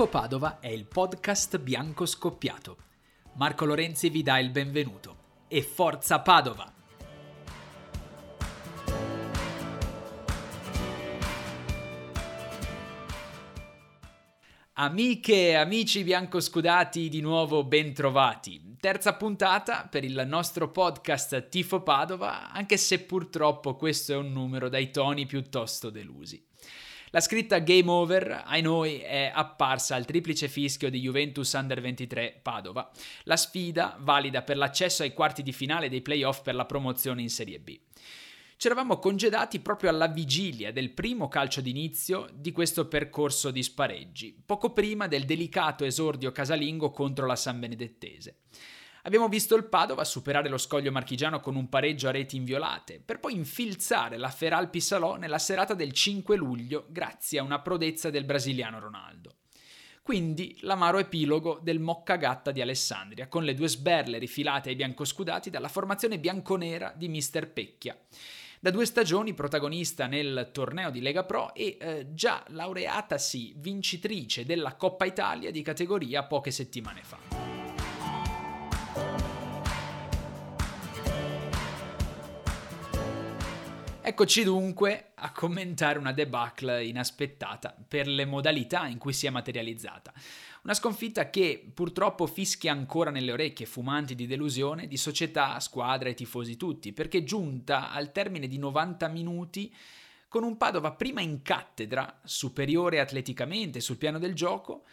Tifo Padova è il podcast bianco scoppiato. Marco Lorenzi vi dà il benvenuto. E forza Padova! Amiche e amici biancoscudati, di nuovo bentrovati. Terza puntata per il nostro podcast Tifo Padova, anche se purtroppo questo è un numero dai toni piuttosto delusi. La scritta Game Over ai noi è apparsa al triplice fischio di Juventus Under-23 Padova, la sfida valida per l'accesso ai quarti di finale dei play-off per la promozione in Serie B. Ci eravamo congedati proprio alla vigilia del primo calcio d'inizio di questo percorso di spareggi, poco prima del delicato esordio casalingo contro la Sambenedettese. Abbiamo visto il Padova superare lo scoglio marchigiano con un pareggio a reti inviolate, per poi infilzare la Feralpisalò nella serata del 5 luglio grazie a una prodezza del brasiliano Ronaldo. Quindi l'amaro epilogo del Moccagatta di Alessandria, con le due sberle rifilate ai biancoscudati dalla formazione bianconera di mister Pecchia. Da due stagioni protagonista nel torneo di Lega Pro e già laureatasi vincitrice della Coppa Italia di categoria poche settimane fa. Eccoci dunque a commentare una debacle inaspettata per le modalità in cui si è materializzata. Una sconfitta che purtroppo fischia ancora nelle orecchie, fumanti di delusione, di società, squadra e tifosi tutti, perché giunta al termine di 90 minuti con un Padova prima in cattedra, superiore atleticamente sul piano del gioco,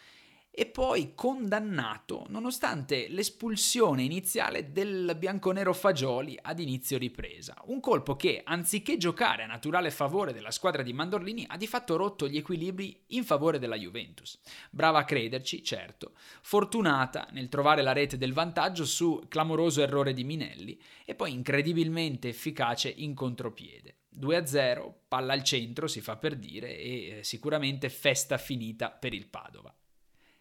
e poi condannato nonostante l'espulsione iniziale del bianconero Fagioli ad inizio ripresa. Un colpo che, anziché giocare a naturale favore della squadra di Mandorlini, ha di fatto rotto gli equilibri in favore della Juventus. Brava a crederci, certo, fortunata nel trovare la rete del vantaggio su clamoroso errore di Minelli e poi incredibilmente efficace in contropiede. 2-0, palla al centro, si fa per dire, e sicuramente festa finita per il Padova.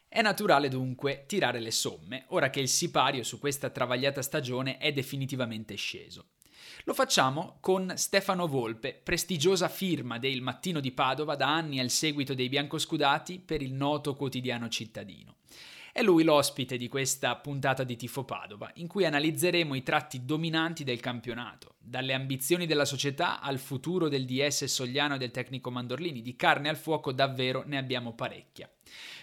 È naturale dunque tirare le somme, ora che il sipario su questa travagliata stagione è definitivamente sceso. Lo facciamo con Stefano Volpe, prestigiosa firma del Mattino di Padova da anni al seguito dei biancoscudati per il noto quotidiano cittadino. È lui l'ospite di questa puntata di Tifo Padova, in cui analizzeremo i tratti dominanti del campionato, dalle ambizioni della società al futuro del DS Sogliano e del tecnico Mandorlini. Di carne al fuoco davvero ne abbiamo parecchia.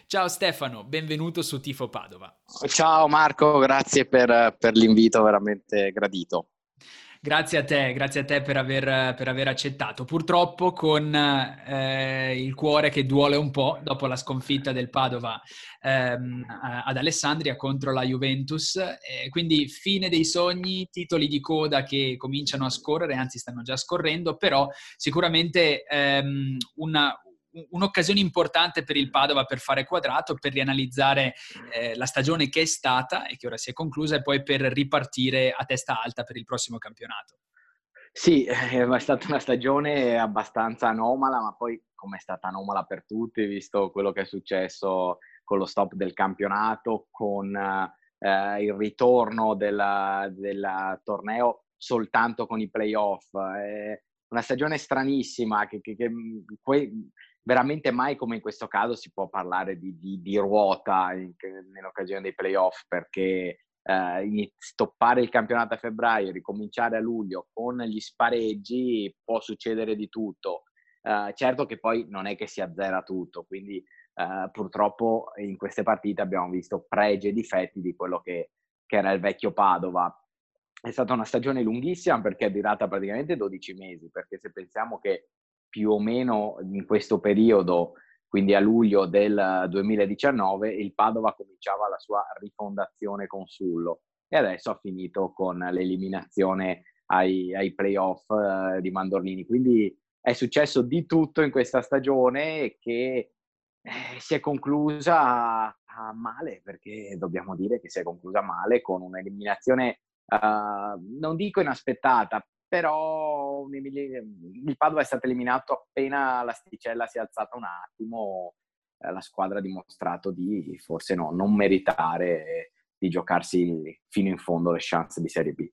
Ciao Stefano, benvenuto su Tifo Padova. Ciao Marco, grazie per l'invito, veramente gradito. Grazie a te per aver accettato. Purtroppo con il cuore che duole un po' dopo la sconfitta del Padova ad Alessandria contro la Juventus, quindi fine dei sogni, titoli di coda che cominciano a scorrere, anzi stanno già scorrendo, però sicuramente un'occasione importante per il Padova per fare quadrato, per rianalizzare la stagione che è stata e che ora si è conclusa e poi per ripartire a testa alta per il prossimo campionato. Sì, è stata una stagione abbastanza anomala, ma poi come è stata anomala per tutti, visto quello che è successo con lo stop del campionato, con il ritorno del torneo soltanto con i play-off. È una stagione stranissima che veramente mai come in questo caso si può parlare di ruota nell'occasione dei play-off, perché stoppare il campionato a febbraio e ricominciare a luglio con gli spareggi può succedere di tutto. Certo che poi non è che si azzera tutto, quindi purtroppo in queste partite abbiamo visto pregi e difetti di quello che era il vecchio Padova. È stata una stagione lunghissima perché è durata praticamente 12 mesi, perché se pensiamo che più o meno in questo periodo, quindi a luglio del 2019, il Padova cominciava la sua rifondazione con Sullo e adesso ha finito con l'eliminazione ai play-off di Mandorlini. Quindi è successo di tutto in questa stagione che si è conclusa male, perché dobbiamo dire che si è conclusa male con un'eliminazione, non dico inaspettata, però il Padova è stato eliminato appena l'asticella si è alzata un attimo. La squadra ha dimostrato di forse non meritare di giocarsi fino in fondo le chance di Serie B.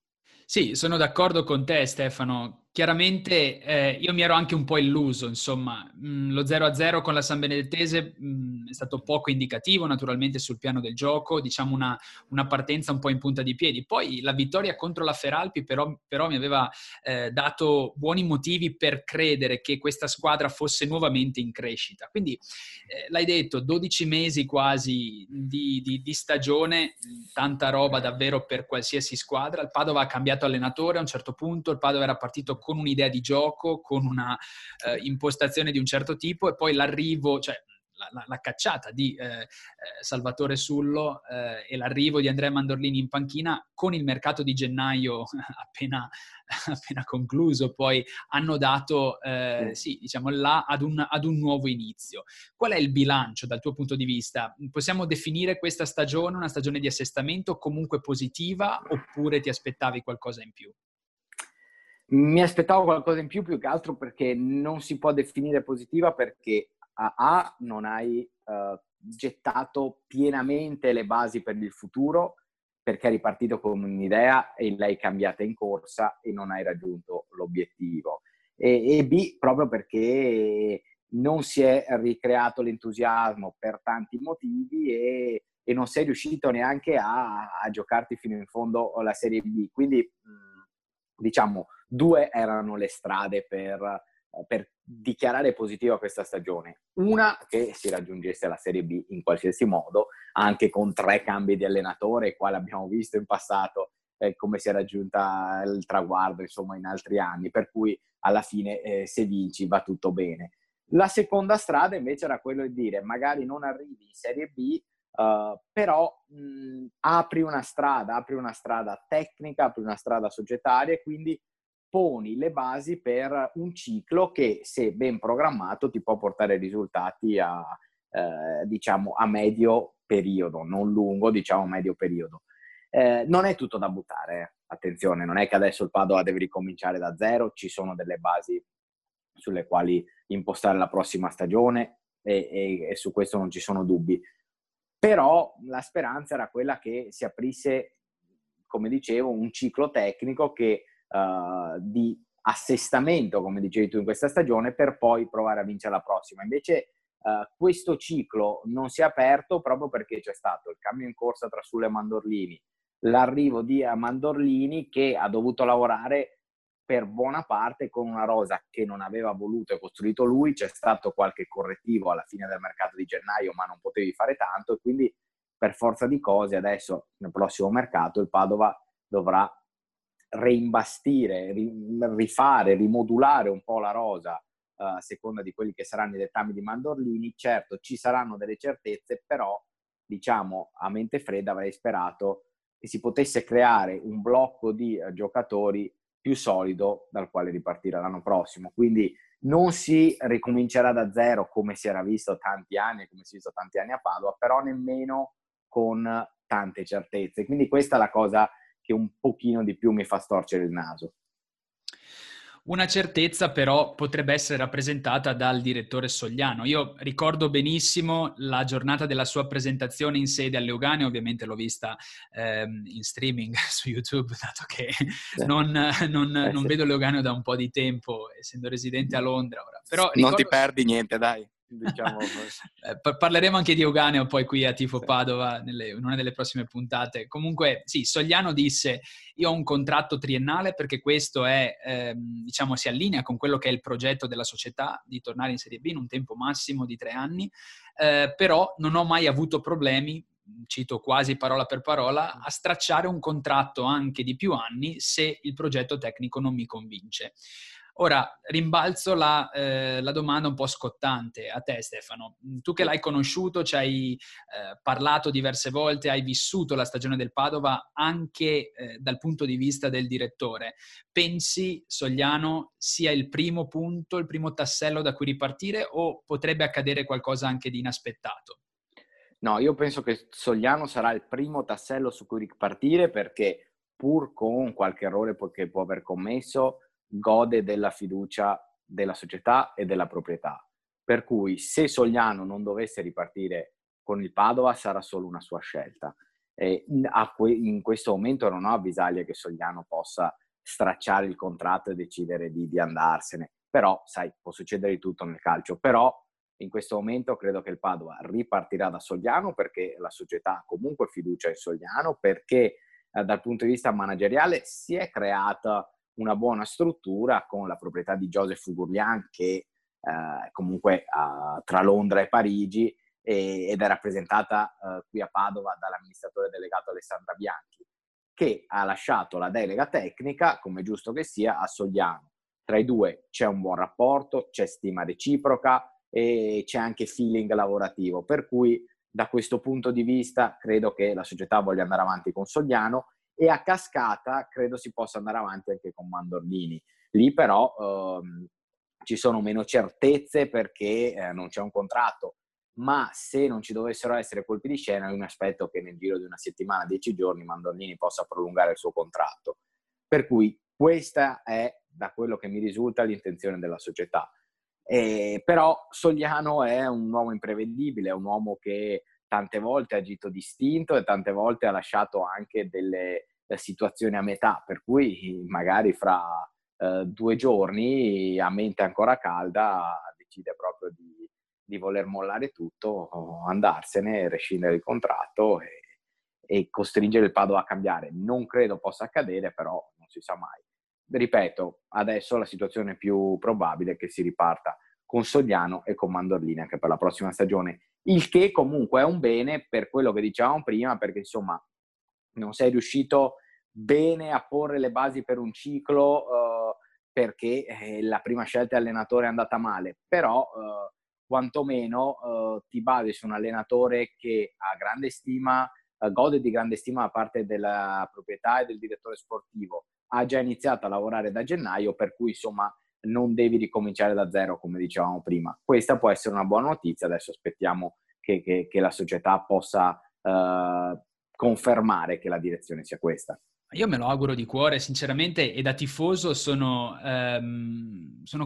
Sì, sono d'accordo con te Stefano. Chiaramente io mi ero anche un po' illuso, insomma, lo 0-0 con la Sambenedettese è stato poco indicativo naturalmente sul piano del gioco, diciamo una partenza un po' in punta di piedi. Poi la vittoria contro la Feralpi però mi aveva dato buoni motivi per credere che questa squadra fosse nuovamente in crescita. Quindi l'hai detto, 12 mesi quasi di stagione, tanta roba davvero per qualsiasi squadra. Il Padova ha cambiato allenatore a un certo punto, il Padova era partito con un'idea di gioco, con una impostazione di un certo tipo, e poi l'arrivo, cioè la cacciata di Salvatore Sullo e l'arrivo di Andrea Mandorlini in panchina, con il mercato di gennaio appena concluso, poi hanno dato sì, diciamo là ad un nuovo inizio. Qual è il bilancio dal tuo punto di vista? Possiamo definire questa stagione una stagione di assestamento comunque positiva, oppure ti aspettavi qualcosa in più? Mi aspettavo qualcosa in più che altro perché non si può definire positiva, perché non hai gettato pienamente le basi per il futuro, perché hai ripartito con un'idea e l'hai cambiata in corsa e non hai raggiunto l'obiettivo. E B, proprio perché non si è ricreato l'entusiasmo per tanti motivi e non sei riuscito neanche a giocarti fino in fondo la Serie B. Quindi, diciamo, due erano le strade per dichiarare positiva questa stagione. Una, che si raggiungesse la Serie B in qualsiasi modo, anche con 3 cambi di allenatore, qua l'abbiamo visto in passato come si è raggiunta il traguardo, insomma, in altri anni, per cui alla fine se vinci va tutto bene. La seconda strada invece era quello di dire magari non arrivi in Serie B, però apri una strada tecnica, apri una strada societaria, e quindi poni le basi per un ciclo che, se ben programmato, ti può portare risultati a medio periodo, non lungo, diciamo medio periodo. Non è tutto da buttare, attenzione, non è che adesso il Padova deve ricominciare da zero, ci sono delle basi sulle quali impostare la prossima stagione e su questo non ci sono dubbi. Però la speranza era quella che si aprisse, come dicevo, un ciclo tecnico che di assestamento, come dicevi tu, in questa stagione, per poi provare a vincere la prossima. Invece questo ciclo non si è aperto, proprio perché c'è stato il cambio in corsa tra Sullo e Mandorlini, l'arrivo di Mandorlini che ha dovuto lavorare per buona parte con una rosa che non aveva voluto e costruito lui. C'è stato qualche correttivo alla fine del mercato di gennaio, ma non potevi fare tanto, e quindi per forza di cose adesso nel prossimo mercato il Padova dovrà reimbastire, rifare, rimodulare un po' la rosa a seconda di quelli che saranno i dettami di Mandorlini. Certo, ci saranno delle certezze, però diciamo a mente fredda avrei sperato che si potesse creare un blocco di giocatori più solido dal quale ripartire l'anno prossimo. Quindi non si ricomincerà da zero, come si era visto tanti anni, come si è visto tanti anni a Padova, però nemmeno con tante certezze. Quindi questa è la cosa che un pochino di più mi fa storcere il naso. Una certezza però potrebbe essere rappresentata dal direttore Sogliano. Io ricordo benissimo la giornata della sua presentazione in sede all'Euganeo, ovviamente l'ho vista in streaming su YouTube, dato che non vedo l'Euganeo da un po' di tempo, essendo residente a Londra ora. Però ricordo... Non ti perdi niente, dai. Diciamo. Parleremo anche di Euganeo poi qui a Tifo Padova in una delle prossime puntate. Comunque sì, Sogliano disse: io ho un contratto triennale, perché questo è diciamo, si allinea con quello che è il progetto della società di tornare in Serie B in un tempo massimo di 3 anni, però non ho mai avuto problemi, cito quasi parola per parola, a stracciare un contratto anche di più anni se il progetto tecnico non mi convince. Ora, rimbalzo la domanda un po' scottante a te, Stefano. Tu che l'hai conosciuto, ci hai parlato diverse volte, hai vissuto la stagione del Padova anche dal punto di vista del direttore. Pensi Sogliano sia il primo punto, il primo tassello da cui ripartire, o potrebbe accadere qualcosa anche di inaspettato? No, io penso che Sogliano sarà il primo tassello su cui ripartire, perché pur con qualche errore che può aver commesso, gode della fiducia della società e della proprietà. Per cui se Sogliano non dovesse ripartire con il Padova sarà solo una sua scelta. In questo momento non ho avvisaglie che Sogliano possa stracciare il contratto e decidere di andarsene. Però, sai, può succedere di tutto nel calcio. Però in questo momento credo che il Padova ripartirà da Sogliano, perché la società ha comunque fiducia in Sogliano, perché dal punto di vista manageriale si è creata una buona struttura con la proprietà di Joseph Fugurian, che comunque tra Londra e Parigi, ed è rappresentata qui a Padova dall'amministratore delegato Alessandra Bianchi, che ha lasciato la delega tecnica, come giusto che sia, a Sogliano. Tra i due c'è un buon rapporto, c'è stima reciproca e c'è anche feeling lavorativo, per cui da questo punto di vista credo che la società voglia andare avanti con Sogliano, e a cascata credo si possa andare avanti anche con Mandorlini. Lì però ci sono meno certezze, perché non c'è un contratto, ma se non ci dovessero essere colpi di scena, io mi aspetto che nel giro di una settimana, 10 giorni, Mandorlini possa prolungare il suo contratto. Per cui questa è, da quello che mi risulta, l'intenzione della società. Però Sogliano è un uomo imprevedibile, è un uomo che tante volte ha agito distinto e tante volte ha lasciato anche delle situazioni a metà, per cui magari fra 2 giorni, a mente ancora calda, decide proprio di voler mollare tutto, andarsene, rescindere il contratto e costringere il Padova a cambiare. Non credo possa accadere, però non si sa mai. Ripeto, adesso la situazione più probabile è che si riparta con Sogliano e con Mandorlini anche per la prossima stagione, il che comunque è un bene, per quello che dicevamo prima, perché insomma non sei riuscito bene a porre le basi per un ciclo, perché la prima scelta di allenatore è andata male, però quantomeno ti basi su un allenatore che ha grande stima, gode di grande stima da parte della proprietà e del direttore sportivo, ha già iniziato a lavorare da gennaio, per cui insomma non devi ricominciare da zero, come dicevamo prima. Questa può essere una buona notizia. Adesso aspettiamo che la società possa confermare che la direzione sia questa. Io me lo auguro di cuore, sinceramente, e da tifoso sono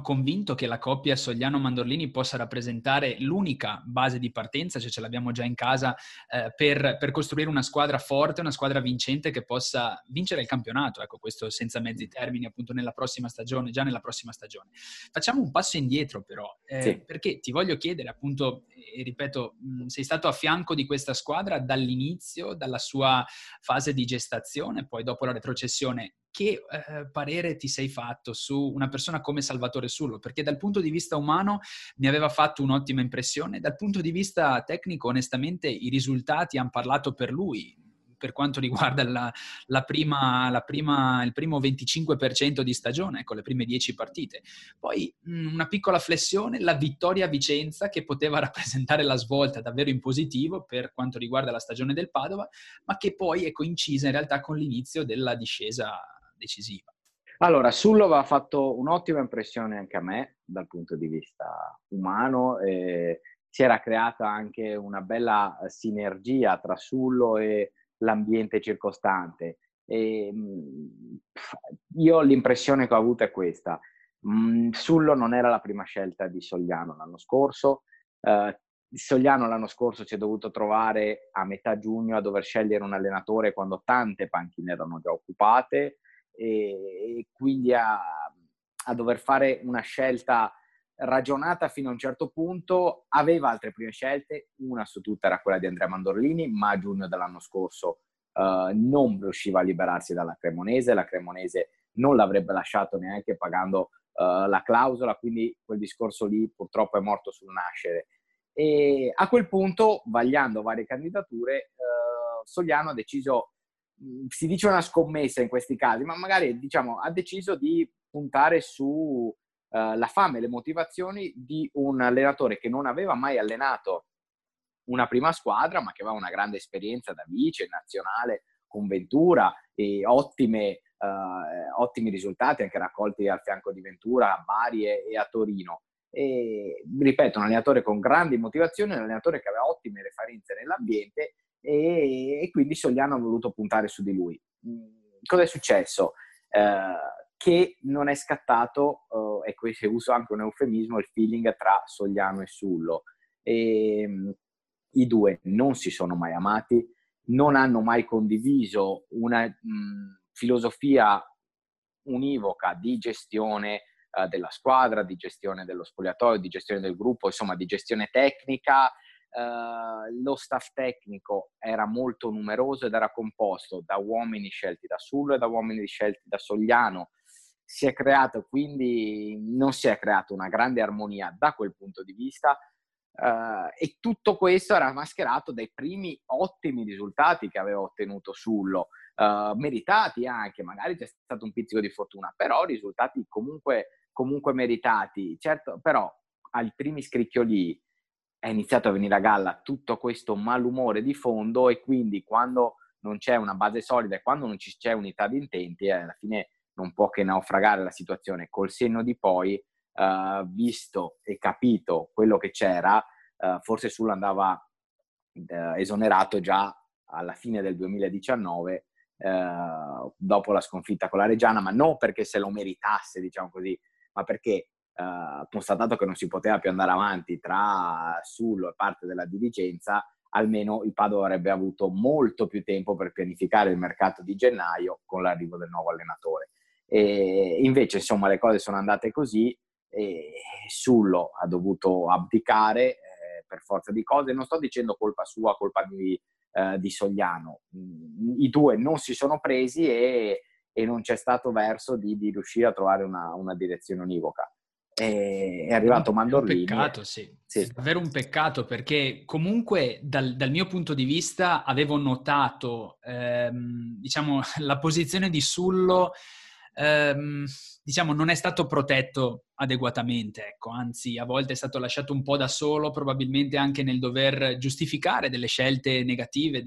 convinto che la coppia Sogliano-Mandorlini possa rappresentare l'unica base di partenza, cioè ce l'abbiamo già in casa, per costruire una squadra forte, una squadra vincente che possa vincere il campionato, ecco, questo senza mezzi termini, appunto, nella prossima stagione, già nella prossima stagione. Facciamo un passo indietro però, sì, perché ti voglio chiedere, appunto, e ripeto, sei stato a fianco di questa squadra dall'inizio, dalla sua fase di gestazione, poi dopo la retrocessione, che parere ti sei fatto su una persona come Salvatore Sullo? Perché dal punto di vista umano mi aveva fatto un'ottima impressione, dal punto di vista tecnico onestamente i risultati hanno parlato per lui, per quanto riguarda il primo 25% di stagione, ecco, le prime 10 partite. Poi una piccola flessione, la vittoria a Vicenza, che poteva rappresentare la svolta davvero in positivo per quanto riguarda la stagione del Padova, ma che poi è coincisa in realtà con l'inizio della discesa decisiva. Allora, Sullo ha fatto un'ottima impressione anche a me dal punto di vista umano, si era creata anche una bella sinergia tra Sullo e l'ambiente circostante, e io l'impressione che ho avuto è questa: Sullo non era la prima scelta di Sogliano l'anno scorso. Sogliano l'anno scorso si è dovuto trovare a metà giugno a dover scegliere un allenatore quando tante panchine erano già occupate, e quindi a dover fare una scelta ragionata fino a un certo punto. Aveva altre prime scelte, una su tutte era quella di Andrea Mandorlini, ma a giugno dell'anno scorso non riusciva a liberarsi dalla Cremonese, la Cremonese non l'avrebbe lasciato neanche pagando la clausola, quindi quel discorso lì purtroppo è morto sul nascere. E a quel punto, vagliando varie candidature, Sogliano ha deciso, si dice una scommessa in questi casi, ma magari diciamo ha deciso di puntare su la fame e le motivazioni di un allenatore che non aveva mai allenato una prima squadra, ma che aveva una grande esperienza da vice, nazionale, con Ventura e ottimi risultati anche raccolti al fianco di Ventura a Bari e a Torino. E, ripeto, un allenatore con grandi motivazioni, un allenatore che aveva ottime referenze nell'ambiente, e quindi Sogliano ha voluto puntare su di lui. Cosa è successo? Che non è scattato, e questo uso anche un eufemismo, il feeling tra Sogliano e Sullo. I due non si sono mai amati, non hanno mai condiviso una filosofia univoca di gestione della squadra, di gestione dello spogliatoio, di gestione del gruppo, insomma di gestione tecnica. Lo staff tecnico era molto numeroso ed era composto da uomini scelti da Sullo e da uomini scelti da Sogliano. Si è creato quindi, non si è creata una grande armonia da quel punto di vista, e tutto questo era mascherato dai primi ottimi risultati che aveva ottenuto Sullo, meritati anche, magari c'è stato un pizzico di fortuna, però risultati comunque meritati. Certo, però ai primi scricchioli è iniziato a venire a galla tutto questo malumore di fondo, e quindi quando non c'è una base solida e quando non ci c'è unità di intenti, alla fine non può che naufragare la situazione. Col senno di poi, visto e capito quello che c'era, forse Sullo andava esonerato già alla fine del 2019, dopo la sconfitta con la Reggiana, ma non perché se lo meritasse, diciamo così, ma perché constatato che non si poteva più andare avanti tra Sullo e parte della dirigenza, almeno il Padova avrebbe avuto molto più tempo per pianificare il mercato di gennaio con l'arrivo del nuovo allenatore. E invece, insomma, le cose sono andate così e Sullo ha dovuto abdicare per forza di cose. Non sto dicendo colpa sua, colpa di Sogliano. I due non si sono presi e non c'è stato verso di riuscire a trovare una direzione univoca. È arrivato Mandorlini. Un peccato, sì. È davvero un peccato, perché comunque dal mio punto di vista avevo notato diciamo la posizione di Sullo, diciamo non è stato protetto adeguatamente, ecco, anzi a volte è stato lasciato un po' da solo, probabilmente anche nel dover giustificare delle scelte negative,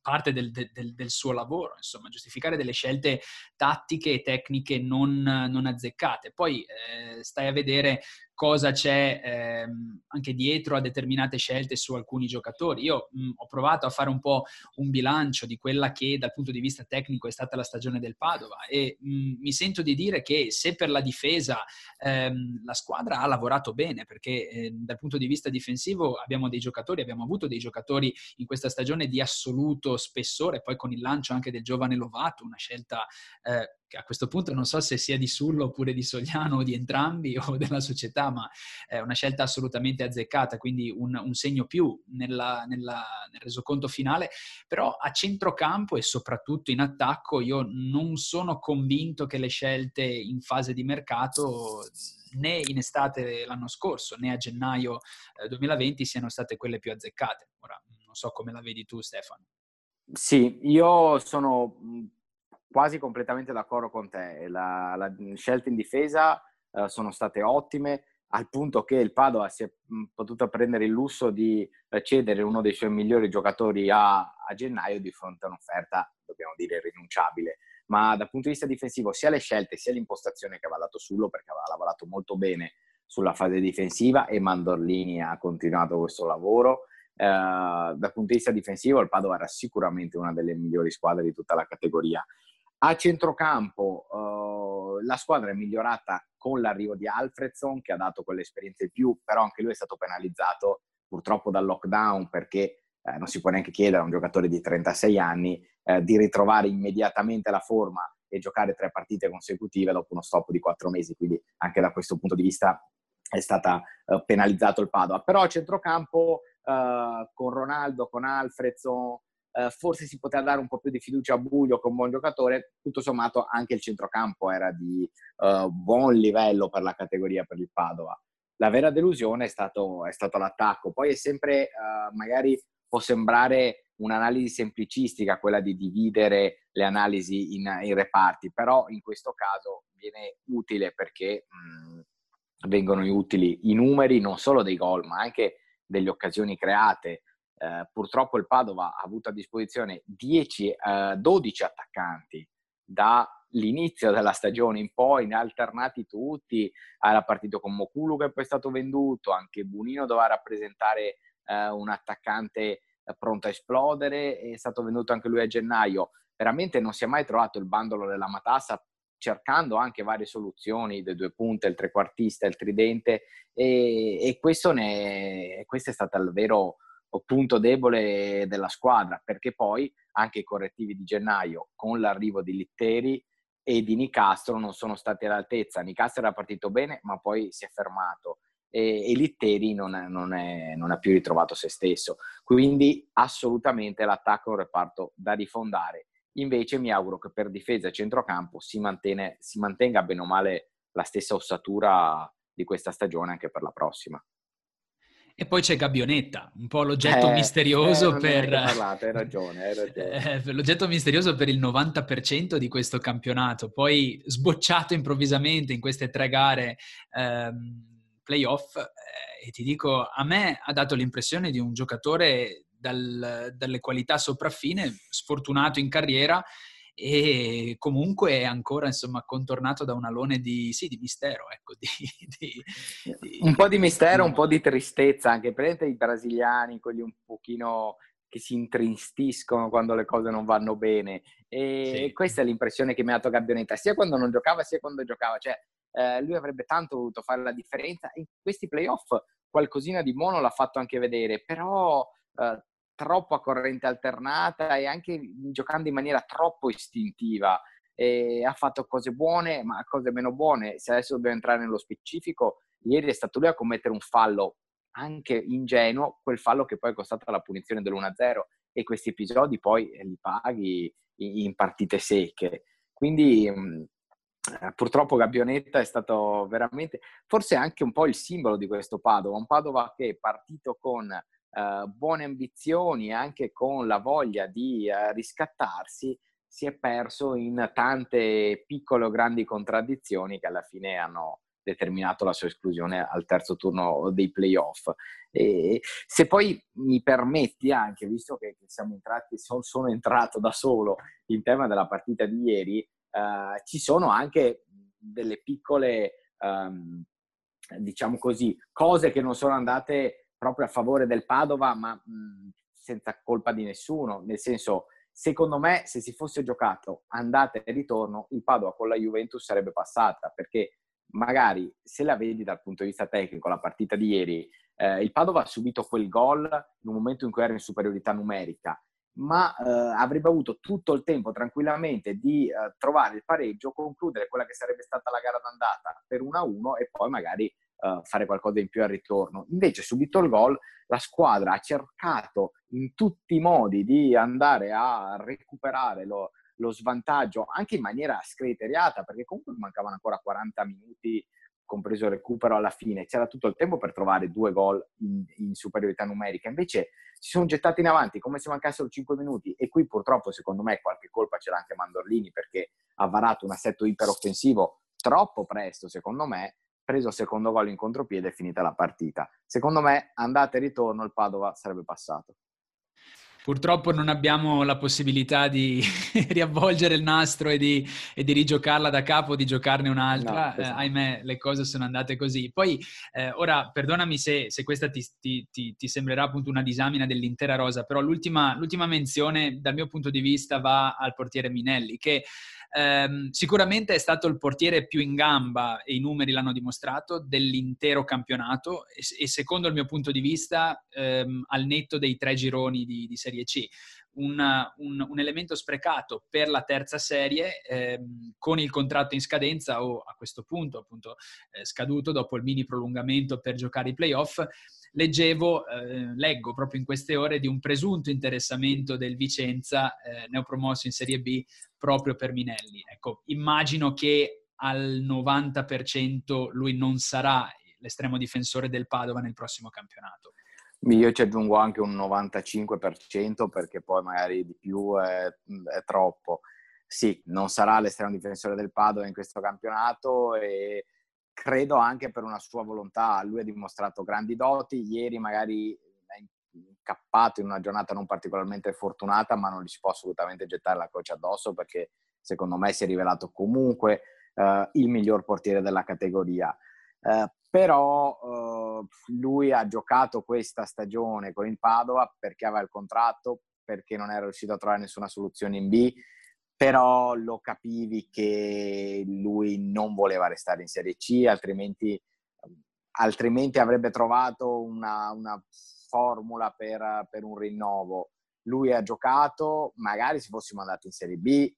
parte del suo lavoro, insomma, giustificare delle scelte tattiche e tecniche non azzeccate. Poi stai a vedere cosa c'è anche dietro a determinate scelte su alcuni giocatori. Io ho provato a fare un po' un bilancio di quella che dal punto di vista tecnico è stata la stagione del Padova e mi sento di dire che se per la difesa la squadra ha lavorato bene, perché dal punto di vista difensivo abbiamo avuto dei giocatori in questa stagione di assoluto spessore, poi con il lancio anche del giovane Lovato, una scelta a questo punto non so se sia di Sullo oppure di Sogliano o di entrambi o della società, ma è una scelta assolutamente azzeccata, quindi un segno più nel resoconto finale. Però a centrocampo e soprattutto in attacco io non sono convinto che le scelte in fase di mercato, né in estate l'anno scorso né a gennaio 2020, siano state quelle più azzeccate. Ora non so come la vedi tu, Stefano. Sì, io sono quasi completamente d'accordo con te. Le scelte in difesa sono state ottime, al punto che il Padova si è potuto prendere il lusso di cedere uno dei suoi migliori giocatori a gennaio di fronte a un'offerta, dobbiamo dire, irrinunciabile. Ma dal punto di vista difensivo, sia le scelte sia l'impostazione che aveva dato Sullo, perché aveva lavorato molto bene sulla fase difensiva e Mandorlini ha continuato questo lavoro. Dal punto di vista difensivo il Padova era sicuramente una delle migliori squadre di tutta la categoria. A centrocampo la squadra è migliorata con l'arrivo di Alfredson, che ha dato quell'esperienza in più, però anche lui è stato penalizzato purtroppo dal lockdown, perché non si può neanche chiedere a un giocatore di 36 anni di ritrovare immediatamente la forma e giocare 3 partite consecutive dopo uno stop di 4 mesi, quindi anche da questo punto di vista è stata penalizzato il Padova. Però a centrocampo con Ronaldo, con Alfredson, forse si poteva dare un po' più di fiducia a Buglio, che è un buon giocatore. Tutto sommato anche il centrocampo era di buon livello per la categoria, per il Padova. La vera delusione è stato l'attacco. Poi è sempre, magari può sembrare un'analisi semplicistica quella di dividere le analisi in reparti, però in questo caso viene utile, perché vengono utili i numeri non solo dei gol ma anche delle occasioni create. Purtroppo il Padova ha avuto a disposizione 12 attaccanti dall'inizio della stagione in poi, ne ha alternati tutti. Era partito con Mokulu, che è poi stato venduto, anche Bunino doveva rappresentare un attaccante pronto a esplodere, è stato venduto anche lui a gennaio. Veramente non si è mai trovato il bandolo della matassa, cercando anche varie soluzioni, le due punte, il trequartista, il tridente, e questo è stato il vero punto debole della squadra, perché poi anche i correttivi di gennaio, con l'arrivo di Litteri, e di Nicastro non sono stati all'altezza. Nicastro era partito bene, ma poi si è fermato, e Litteri non ha più ritrovato se stesso. Quindi assolutamente l'attacco è un reparto da rifondare. Invece mi auguro che per difesa e centrocampo si mantenga bene o male la stessa ossatura di questa stagione anche per la prossima. E poi c'è Gabionetta, un po' l'oggetto misterioso per... Parlato, hai ragione. L'oggetto misterioso per il 90% di questo campionato, poi sbocciato improvvisamente in queste 3 gare playoff, e ti dico, a me ha dato l'impressione di un giocatore dalle qualità sopraffine, sfortunato in carriera, e comunque è ancora, insomma, contornato da un alone di mistero, ecco, un po' di mistero, un po' di tristezza anche. Prendete i brasiliani, quelli un pochino che si intristiscono quando le cose non vanno bene, e sì, questa è l'impressione che mi ha dato Gabionetta, sia quando non giocava sia quando giocava. Cioè lui avrebbe tanto voluto fare la differenza in questi playoff, qualcosina di buono l'ha fatto anche vedere, però troppo a corrente alternata e anche giocando in maniera troppo istintiva, e ha fatto cose buone ma cose meno buone. Se adesso dobbiamo entrare nello specifico, ieri è stato lui a commettere un fallo anche ingenuo, quel fallo che poi è costato la punizione dell'1-0, e questi episodi poi li paghi in partite secche. Quindi purtroppo Gabionetta è stato veramente forse anche un po' il simbolo di questo Padova, un Padova che è partito con buone ambizioni, anche con la voglia di riscattarsi, si è perso in tante piccole o grandi contraddizioni che alla fine hanno determinato la sua esclusione al terzo turno dei playoff. E se poi mi permetti, anche visto che siamo entrati, sono entrato da solo in tema della partita di ieri, ci sono anche delle piccole diciamo così, cose che non sono andate proprio a favore del Padova, ma senza colpa di nessuno. Nel senso, secondo me, se si fosse giocato andata e ritorno, il Padova con la Juventus sarebbe passata, perché magari, se la vedi dal punto di vista tecnico, la partita di ieri, il Padova ha subito quel gol in un momento in cui era in superiorità numerica, ma avrebbe avuto tutto il tempo tranquillamente di trovare il pareggio, concludere quella che sarebbe stata la gara d'andata per 1-1 e poi magari fare qualcosa in più al ritorno. Invece subito il gol, la squadra ha cercato in tutti i modi di andare a recuperare lo svantaggio, anche in maniera scriteriata, perché comunque mancavano ancora 40 minuti compreso il recupero alla fine, c'era tutto il tempo per trovare 2 gol in superiorità numerica. Invece si sono gettati in avanti come se mancassero 5 minuti, e qui purtroppo secondo me qualche colpa ce l'ha anche Mandorlini, perché ha varato un assetto iperoffensivo troppo presto, secondo me, preso il secondo gol in contropiede e finita la partita. Secondo me, andata e ritorno, il Padova sarebbe passato. Purtroppo non abbiamo la possibilità di riavvolgere il nastro e di rigiocarla da capo, di giocarne un'altra. No, esatto. Ahimè, le cose sono andate così. Poi, ora, perdonami se questa ti sembrerà appunto una disamina dell'intera rosa, però l'ultima menzione, dal mio punto di vista, va al portiere Minelli, che sicuramente è stato il portiere più in gamba, e i numeri l'hanno dimostrato, dell'intero campionato, e secondo il mio punto di vista, al netto dei 3 gironi di Serie C, un elemento sprecato per la terza serie, con il contratto in scadenza, o a questo punto appunto scaduto dopo il mini prolungamento per giocare i playoff. Leggo proprio in queste ore di un presunto interessamento del Vicenza, neopromosso in Serie B, proprio per Minelli. Ecco, immagino che al 90% lui non sarà l'estremo difensore del Padova nel prossimo campionato. Io ci aggiungo anche un 95%, perché poi magari di più è troppo. Sì, non sarà l'estremo difensore del Padova in questo campionato, e credo anche per una sua volontà. Lui ha dimostrato grandi doti, ieri magari è incappato in una giornata non particolarmente fortunata, ma non gli si può assolutamente gettare la croce addosso, perché secondo me si è rivelato comunque il miglior portiere della categoria. Però lui ha giocato questa stagione con il Padova perché aveva il contratto, perché non era riuscito a trovare nessuna soluzione in B, però lo capivi che lui non voleva restare in Serie C, altrimenti avrebbe trovato una formula per un rinnovo. Lui ha giocato, magari se fossimo andati in Serie B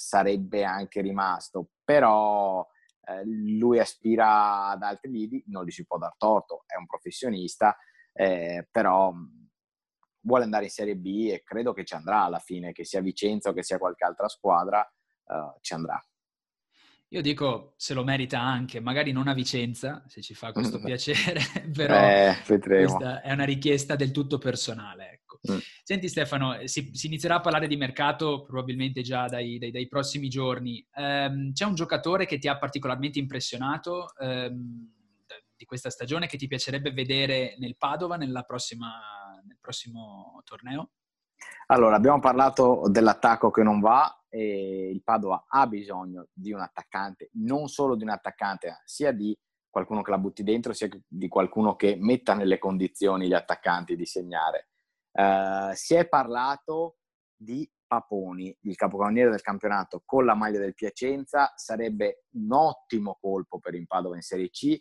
sarebbe anche rimasto, però lui aspira ad altri lidi, non gli si può dar torto, è un professionista, però vuole andare in Serie B e credo che ci andrà alla fine, che sia Vicenza o che sia qualche altra squadra, ci andrà. Io dico, se lo merita anche, magari non a Vicenza, se ci fa questo piacere, però questa è una richiesta del tutto personale. Ecco. Senti Stefano, si inizierà a parlare di mercato probabilmente già dai prossimi giorni. C'è un giocatore che ti ha particolarmente impressionato di questa stagione, che ti piacerebbe vedere nel Padova nel prossimo torneo? Allora, abbiamo parlato dell'attacco che non va. E il Padova ha bisogno di un attaccante, non solo di un attaccante, sia di qualcuno che la butti dentro, sia di qualcuno che metta nelle condizioni gli attaccanti di segnare. Si è parlato di Paponi, il capocannoniere del campionato con la maglia del Piacenza, sarebbe un ottimo colpo per il Padova in Serie C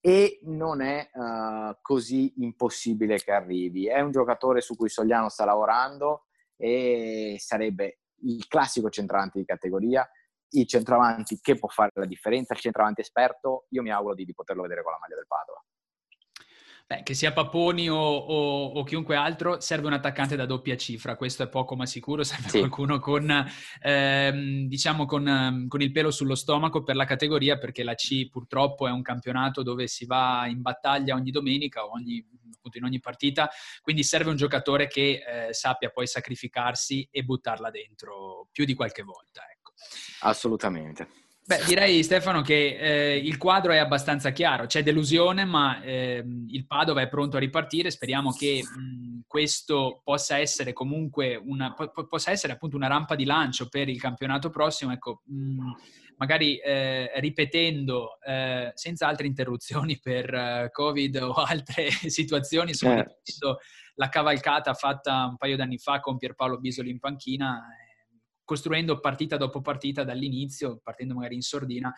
e non è così impossibile che arrivi. È un giocatore su cui Sogliano sta lavorando e sarebbe il classico centravanti di categoria, il centravanti che può fare la differenza, il centravanti esperto. Io mi auguro di poterlo vedere con la maglia del Padova. Beh, che sia Paponi o chiunque altro, serve un attaccante da doppia cifra, questo è poco ma sicuro, serve qualcuno con il pelo sullo stomaco per la categoria, perché la C purtroppo è un campionato dove si va in battaglia ogni domenica, appunto in ogni partita, quindi serve un giocatore che sappia poi sacrificarsi e buttarla dentro più di qualche volta. Ecco. Assolutamente. Beh, direi Stefano che il quadro è abbastanza chiaro, c'è delusione ma il Padova è pronto a ripartire, speriamo che questo possa essere comunque possa essere appunto una rampa di lancio per il campionato prossimo, ecco, magari ripetendo senza altre interruzioni per Covid o altre situazioni, la cavalcata fatta un paio d'anni fa con Pierpaolo Bisoli in panchina, costruendo partita dopo partita dall'inizio, partendo magari in sordina,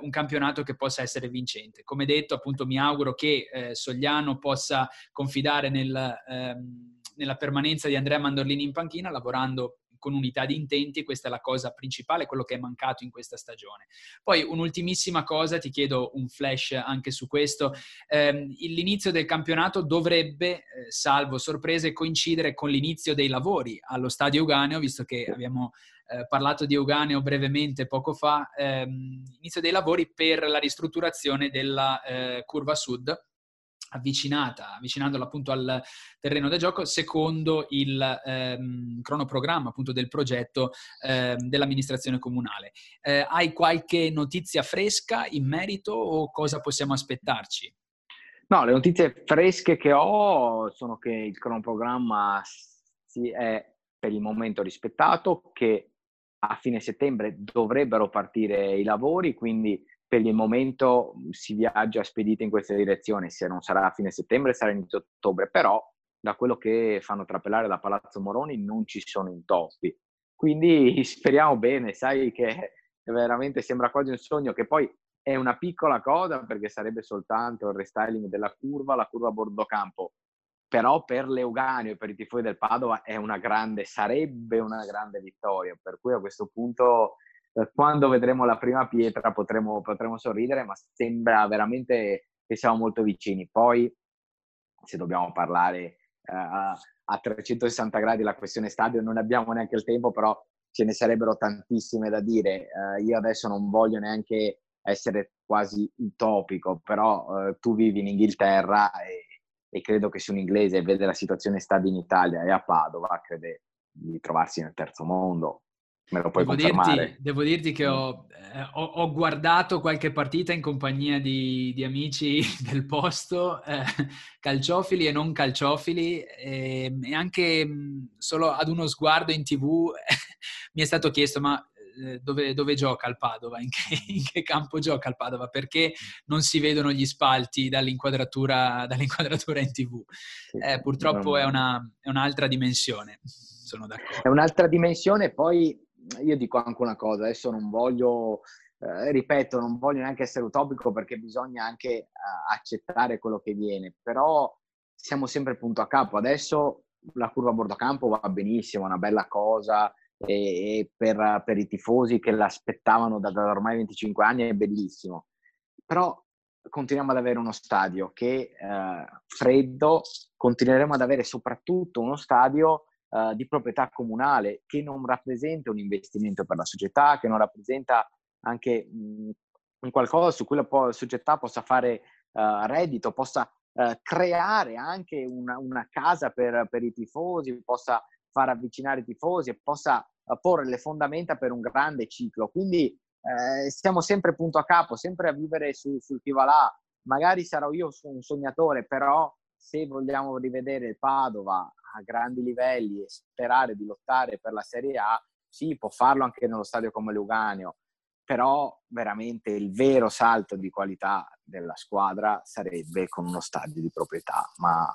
un campionato che possa essere vincente. Come detto, appunto, mi auguro che Sogliano possa confidare nella permanenza di Andrea Mandorlini in panchina, lavorando con unità di intenti, questa è la cosa principale, quello che è mancato in questa stagione. Poi un'ultimissima cosa, ti chiedo un flash anche su questo, l'inizio del campionato dovrebbe, salvo sorprese, coincidere con l'inizio dei lavori allo stadio Euganeo, visto che abbiamo parlato di Euganeo brevemente poco fa, inizio dei lavori per la ristrutturazione della curva sud, avvicinandola appunto al terreno da gioco secondo il cronoprogramma appunto del progetto dell'amministrazione comunale. Hai qualche notizia fresca in merito o cosa possiamo aspettarci? No, le notizie fresche che ho sono che il cronoprogramma si è per il momento rispettato, che a fine settembre dovrebbero partire i lavori, quindi per il momento si viaggia spedita in questa direzione, se non sarà a fine settembre sarà inizio ottobre, però da quello che fanno trapelare da Palazzo Moroni non ci sono intoppi. Quindi speriamo bene, sai che veramente sembra quasi un sogno, che poi è una piccola cosa perché sarebbe soltanto il restyling della curva, la curva a bordo campo, però per l'Euganeo e per i tifosi del Padova sarebbe una grande vittoria, per cui a questo punto quando vedremo la prima pietra potremo sorridere, ma sembra veramente che siamo molto vicini. Poi, se dobbiamo parlare a 360 gradi la questione stadio, non abbiamo neanche il tempo, però ce ne sarebbero tantissime da dire. Io adesso non voglio neanche essere quasi utopico, però tu vivi in Inghilterra e credo che se un inglese vede la situazione stadio in Italia e a Padova, crede di trovarsi nel terzo mondo. Me lo puoi confermare. Devo dirti che ho guardato qualche partita in compagnia di amici del posto, calciofili e non calciofili, e anche solo ad uno sguardo in TV mi è stato chiesto ma dove gioca il Padova, in che campo gioca il Padova, perché non si vedono gli spalti dall'inquadratura in TV. Purtroppo è un'altra dimensione, sono d'accordo. È un'altra dimensione, poi io dico anche una cosa, adesso non voglio, ripeto, non voglio neanche essere utopico perché bisogna anche accettare quello che viene, però siamo sempre punto a capo. Adesso la curva a bordo campo va benissimo, è una bella cosa, e per i tifosi che l'aspettavano da ormai 25 anni è bellissimo. Però continuiamo ad avere uno stadio che freddo, continueremo ad avere soprattutto uno stadio di proprietà comunale che non rappresenta un investimento per la società, che non rappresenta anche un qualcosa su cui la società possa fare reddito, possa creare anche una casa per i tifosi, possa far avvicinare i tifosi e possa porre le fondamenta per un grande ciclo. Quindi siamo sempre punto a capo, sempre a vivere sul chi va là. Magari sarò io un sognatore, però se vogliamo rivedere il Padova a grandi livelli e sperare di lottare per la Serie A, sì, può farlo anche nello stadio come l'Euganeo, però veramente il vero salto di qualità della squadra sarebbe con uno stadio di proprietà, ma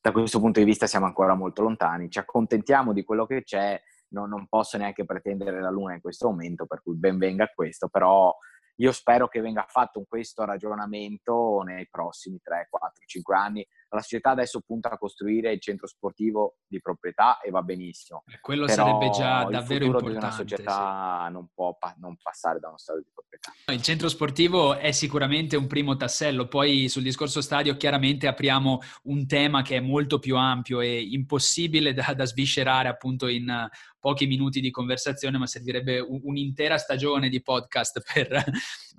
da questo punto di vista siamo ancora molto lontani. Ci accontentiamo di quello che c'è, non posso neanche pretendere la luna in questo momento, per cui ben venga questo, però io spero che venga fatto questo ragionamento nei prossimi 3, 4, 5 anni. La società adesso punta a costruire il centro sportivo di proprietà e va benissimo. Quello però sarebbe già davvero importante. Il futuro di una società sì, non può non passare da uno stadio di proprietà. Il centro sportivo è sicuramente un primo tassello, poi sul discorso stadio chiaramente apriamo un tema che è molto più ampio e impossibile da sviscerare appunto in pochi minuti di conversazione, ma servirebbe un'intera stagione di podcast per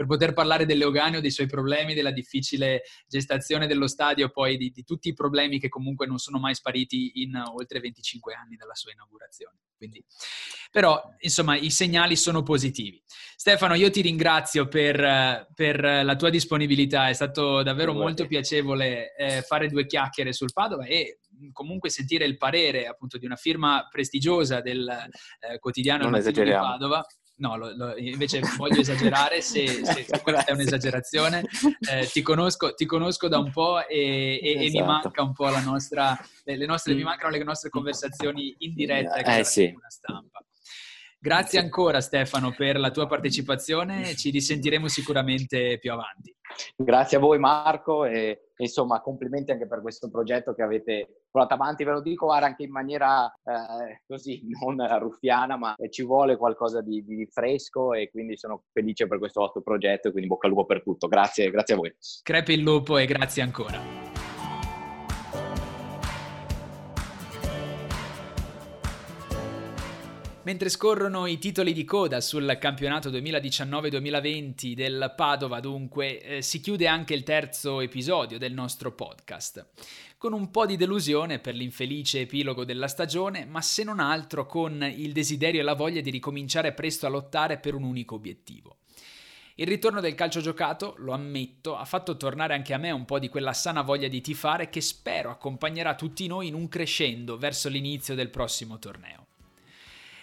poter parlare dell'Euganeo, dei suoi problemi, della difficile gestazione dello stadio, poi di tutti i problemi che comunque non sono mai spariti in oltre 25 anni dalla sua inaugurazione. Quindi, però, insomma, i segnali sono positivi. Stefano, io ti ringrazio per la tua disponibilità, è stato davvero molto piacevole fare due chiacchiere sul Padova e comunque sentire il parere appunto di una firma prestigiosa del quotidiano Il Mattino di Padova. No, invece voglio esagerare se questa è un'esagerazione. Ti conosco da un po' esatto. E mi manca un po' mi mancano le nostre conversazioni in diretta che sì, una stampa. Grazie ancora Stefano per la tua partecipazione, ci risentiremo sicuramente più avanti. Grazie a voi Marco e insomma complimenti anche per questo progetto che avete portato avanti, ve lo dico anche in maniera così non ruffiana, ma ci vuole qualcosa di fresco e quindi sono felice per questo vostro progetto, quindi bocca al lupo per tutto. Grazie a voi. Crepi il lupo e grazie ancora. Mentre scorrono i titoli di coda sul campionato 2019-2020 del Padova, dunque, si chiude anche il terzo episodio del nostro podcast. Con un po' di delusione per l'infelice epilogo della stagione, ma se non altro con il desiderio e la voglia di ricominciare presto a lottare per un unico obiettivo. Il ritorno del calcio giocato, lo ammetto, ha fatto tornare anche a me un po' di quella sana voglia di tifare che spero accompagnerà tutti noi in un crescendo verso l'inizio del prossimo torneo.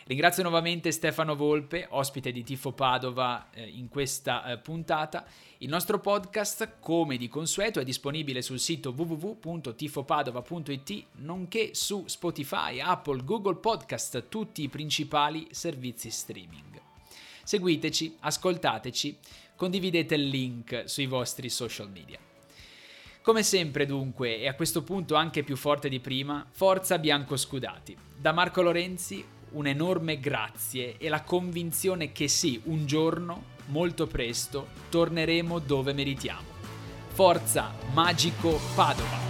Ringrazio nuovamente Stefano Volpe, ospite di Tifo Padova in questa puntata. Il nostro podcast, come di consueto, è disponibile sul sito www.tifopadova.it, nonché su Spotify, Apple, Google Podcast, tutti i principali servizi streaming. Seguiteci, ascoltateci, condividete il link sui vostri social media. Come sempre dunque, e a questo punto anche più forte di prima, forza biancoscudati. Da Marco Lorenzi, un enorme grazie e la convinzione che sì, un giorno, molto presto, torneremo dove meritiamo. Forza, magico Padova!